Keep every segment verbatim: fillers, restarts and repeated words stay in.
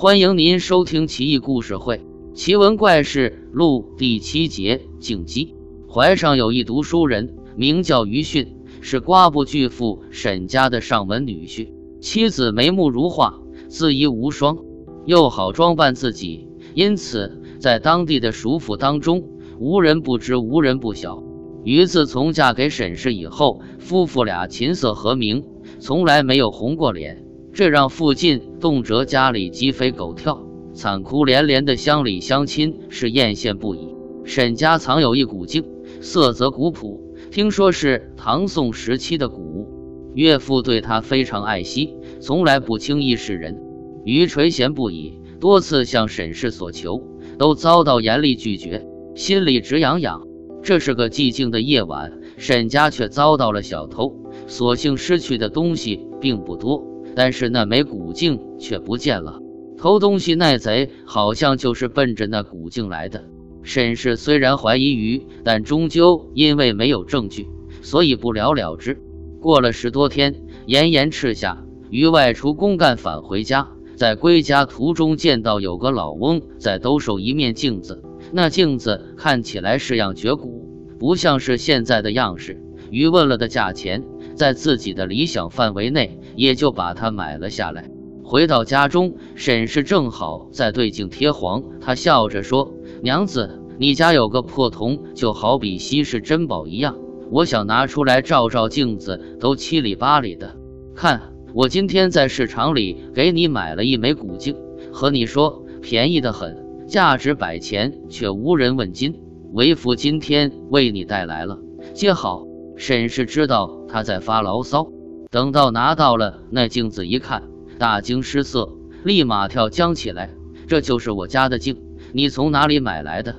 欢迎您收听奇异故事会奇闻怪事录第七节警鸡。淮上有一读书人，名叫余逊，是瓜埠巨富沈家的上门女婿，妻子眉目如画，自仪无双，又好装扮自己，因此在当地的熟妇当中，无人不知，无人不晓。余自从嫁给沈氏以后，夫妇俩琴瑟和鸣，从来没有红过脸，这让附近动辄家里鸡飞狗跳、惨哭连连的乡里乡亲是艳羡不已。沈家藏有一古镜，色泽古朴，听说是唐宋时期的古物，岳父对他非常爱惜，从来不轻易示人。余垂涎不已，多次向沈氏所求，都遭到严厉拒绝，心里直痒痒。这是个寂静的夜晚，沈家却遭到了小偷，所幸失去的东西并不多，但是那枚古镜却不见了。偷东西那贼好像就是奔着那古镜来的。沈氏虽然怀疑余，但终究因为没有证据，所以不了了之。过了十多天，炎炎赤夏，余外出公干，返回家，在归家途中见到有个老翁在兜售一面镜子，那镜子看起来式样绝古，不像是现在的样式。余问了的价钱，在自己的理想范围内，也就把它买了下来。回到家中，沈氏正好在对镜贴黄，她笑着说：“娘子，你家有个破铜，就好比稀世珍宝一样，我想拿出来照照镜子，都七里八里的。看，我今天在市场里给你买了一枚古镜，和你说便宜得很，价值百钱，却无人问津，为父今天为你带来了，接好。”沈氏知道他在发牢骚，等到拿到了那镜子一看，大惊失色，立马跳将起来：“这就是我家的镜，你从哪里买来的？”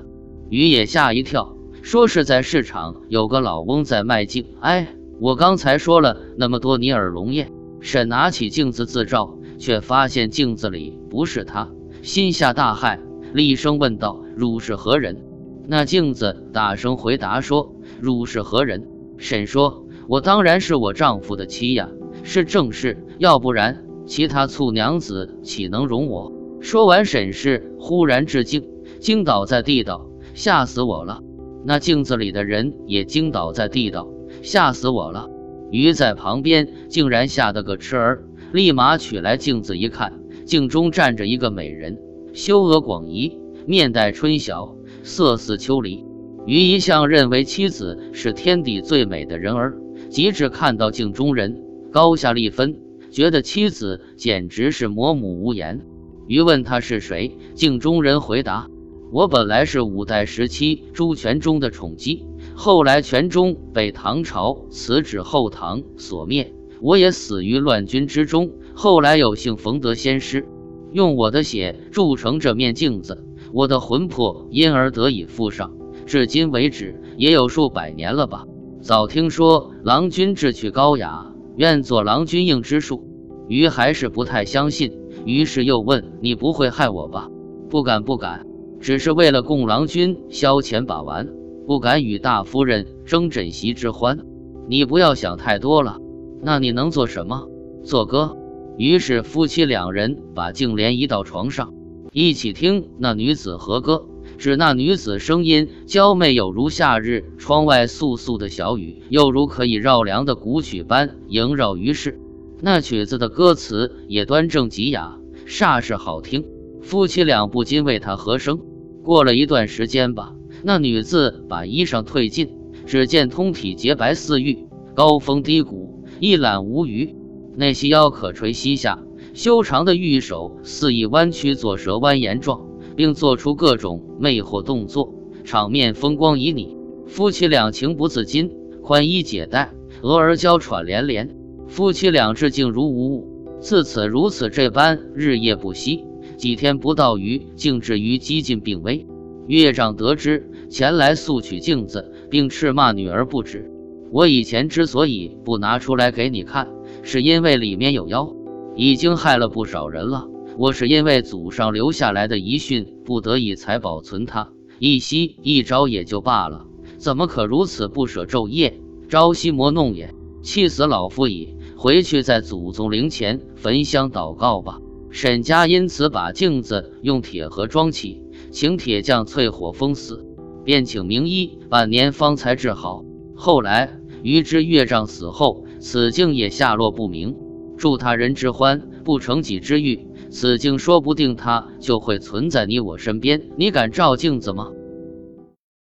余也吓一跳，说是在市场有个老翁在卖镜。“哎，我刚才说了那么多，你耳聋耶？”沈拿起镜子自照，却发现镜子里不是他，心下大骇，厉声问道：“汝是何人？”那镜子大声回答说：“汝是何人？”沈说：“我当然是我丈夫的妻呀，是正室，要不然其他醋娘子岂能容我？”说完，沈氏忽然至惊，惊倒在地道：“吓死我了！”那镜子里的人也惊倒在地道：“吓死我了！”余在旁边竟然吓得个痴儿，立马取来镜子一看，镜中站着一个美人，修额广颐，面带春晓，色似秋梨。余一向认为妻子是天底最美的人儿，即使看到镜中人，高下立分，觉得妻子简直是魔母无言。余问他是谁，镜中人回答：“我本来是五代时期朱全忠的宠姬，后来全忠被唐朝辞职后唐所灭，我也死于乱军之中，后来有幸逢得仙师，用我的血铸成这面镜子，我的魂魄因而得以附上，至今为止也有数百年了吧。早听说郎君志趣高雅，愿做郎君应之术。”余还是不太相信，于是又问：“你不会害我吧？”“不敢不敢，只是为了供郎君消遣把玩，不敢与大夫人争枕席之欢。”“你不要想太多了，那你能做什么？”“做歌。”于是夫妻两人把镜连移到床上，一起听那女子和歌。只那女子声音娇媚，有如夏日窗外簌簌的小雨，又如可以绕梁的古曲般萦绕于世。那曲子的歌词也端正极雅，煞是好听，夫妻俩不禁为她和声。过了一段时间吧，那女子把衣裳褪尽，只见通体洁白似玉，高峰低谷，一览无余。那细腰可垂膝下，修长的玉手肆意弯曲，左蛇蜿蜒状，并做出各种魅惑动作，场面风光旖旎。夫妻俩情不自禁，宽衣解带，额而娇喘连连，夫妻俩至镜如无物。自此如此这般，日夜不息。几天不到，余竟至于几近病危。岳丈得知，前来速取镜子，并斥骂女儿不止：“我以前之所以不拿出来给你看，是因为里面有妖，已经害了不少人了。我是因为祖上留下来的遗训，不得已才保存它，一夕一朝也就罢了，怎么可如此不舍昼夜，朝夕磨弄也？气死老夫矣！回去在祖宗灵前焚香祷告吧。”沈家因此把镜子用铁盒装起，请铁匠淬火封死，便请名医半年方才治好。后来余之岳丈死后，此镜也下落不明。助他人之欢，不成己之欲，此镜说不定它就会存在你我身边。你敢照镜子吗？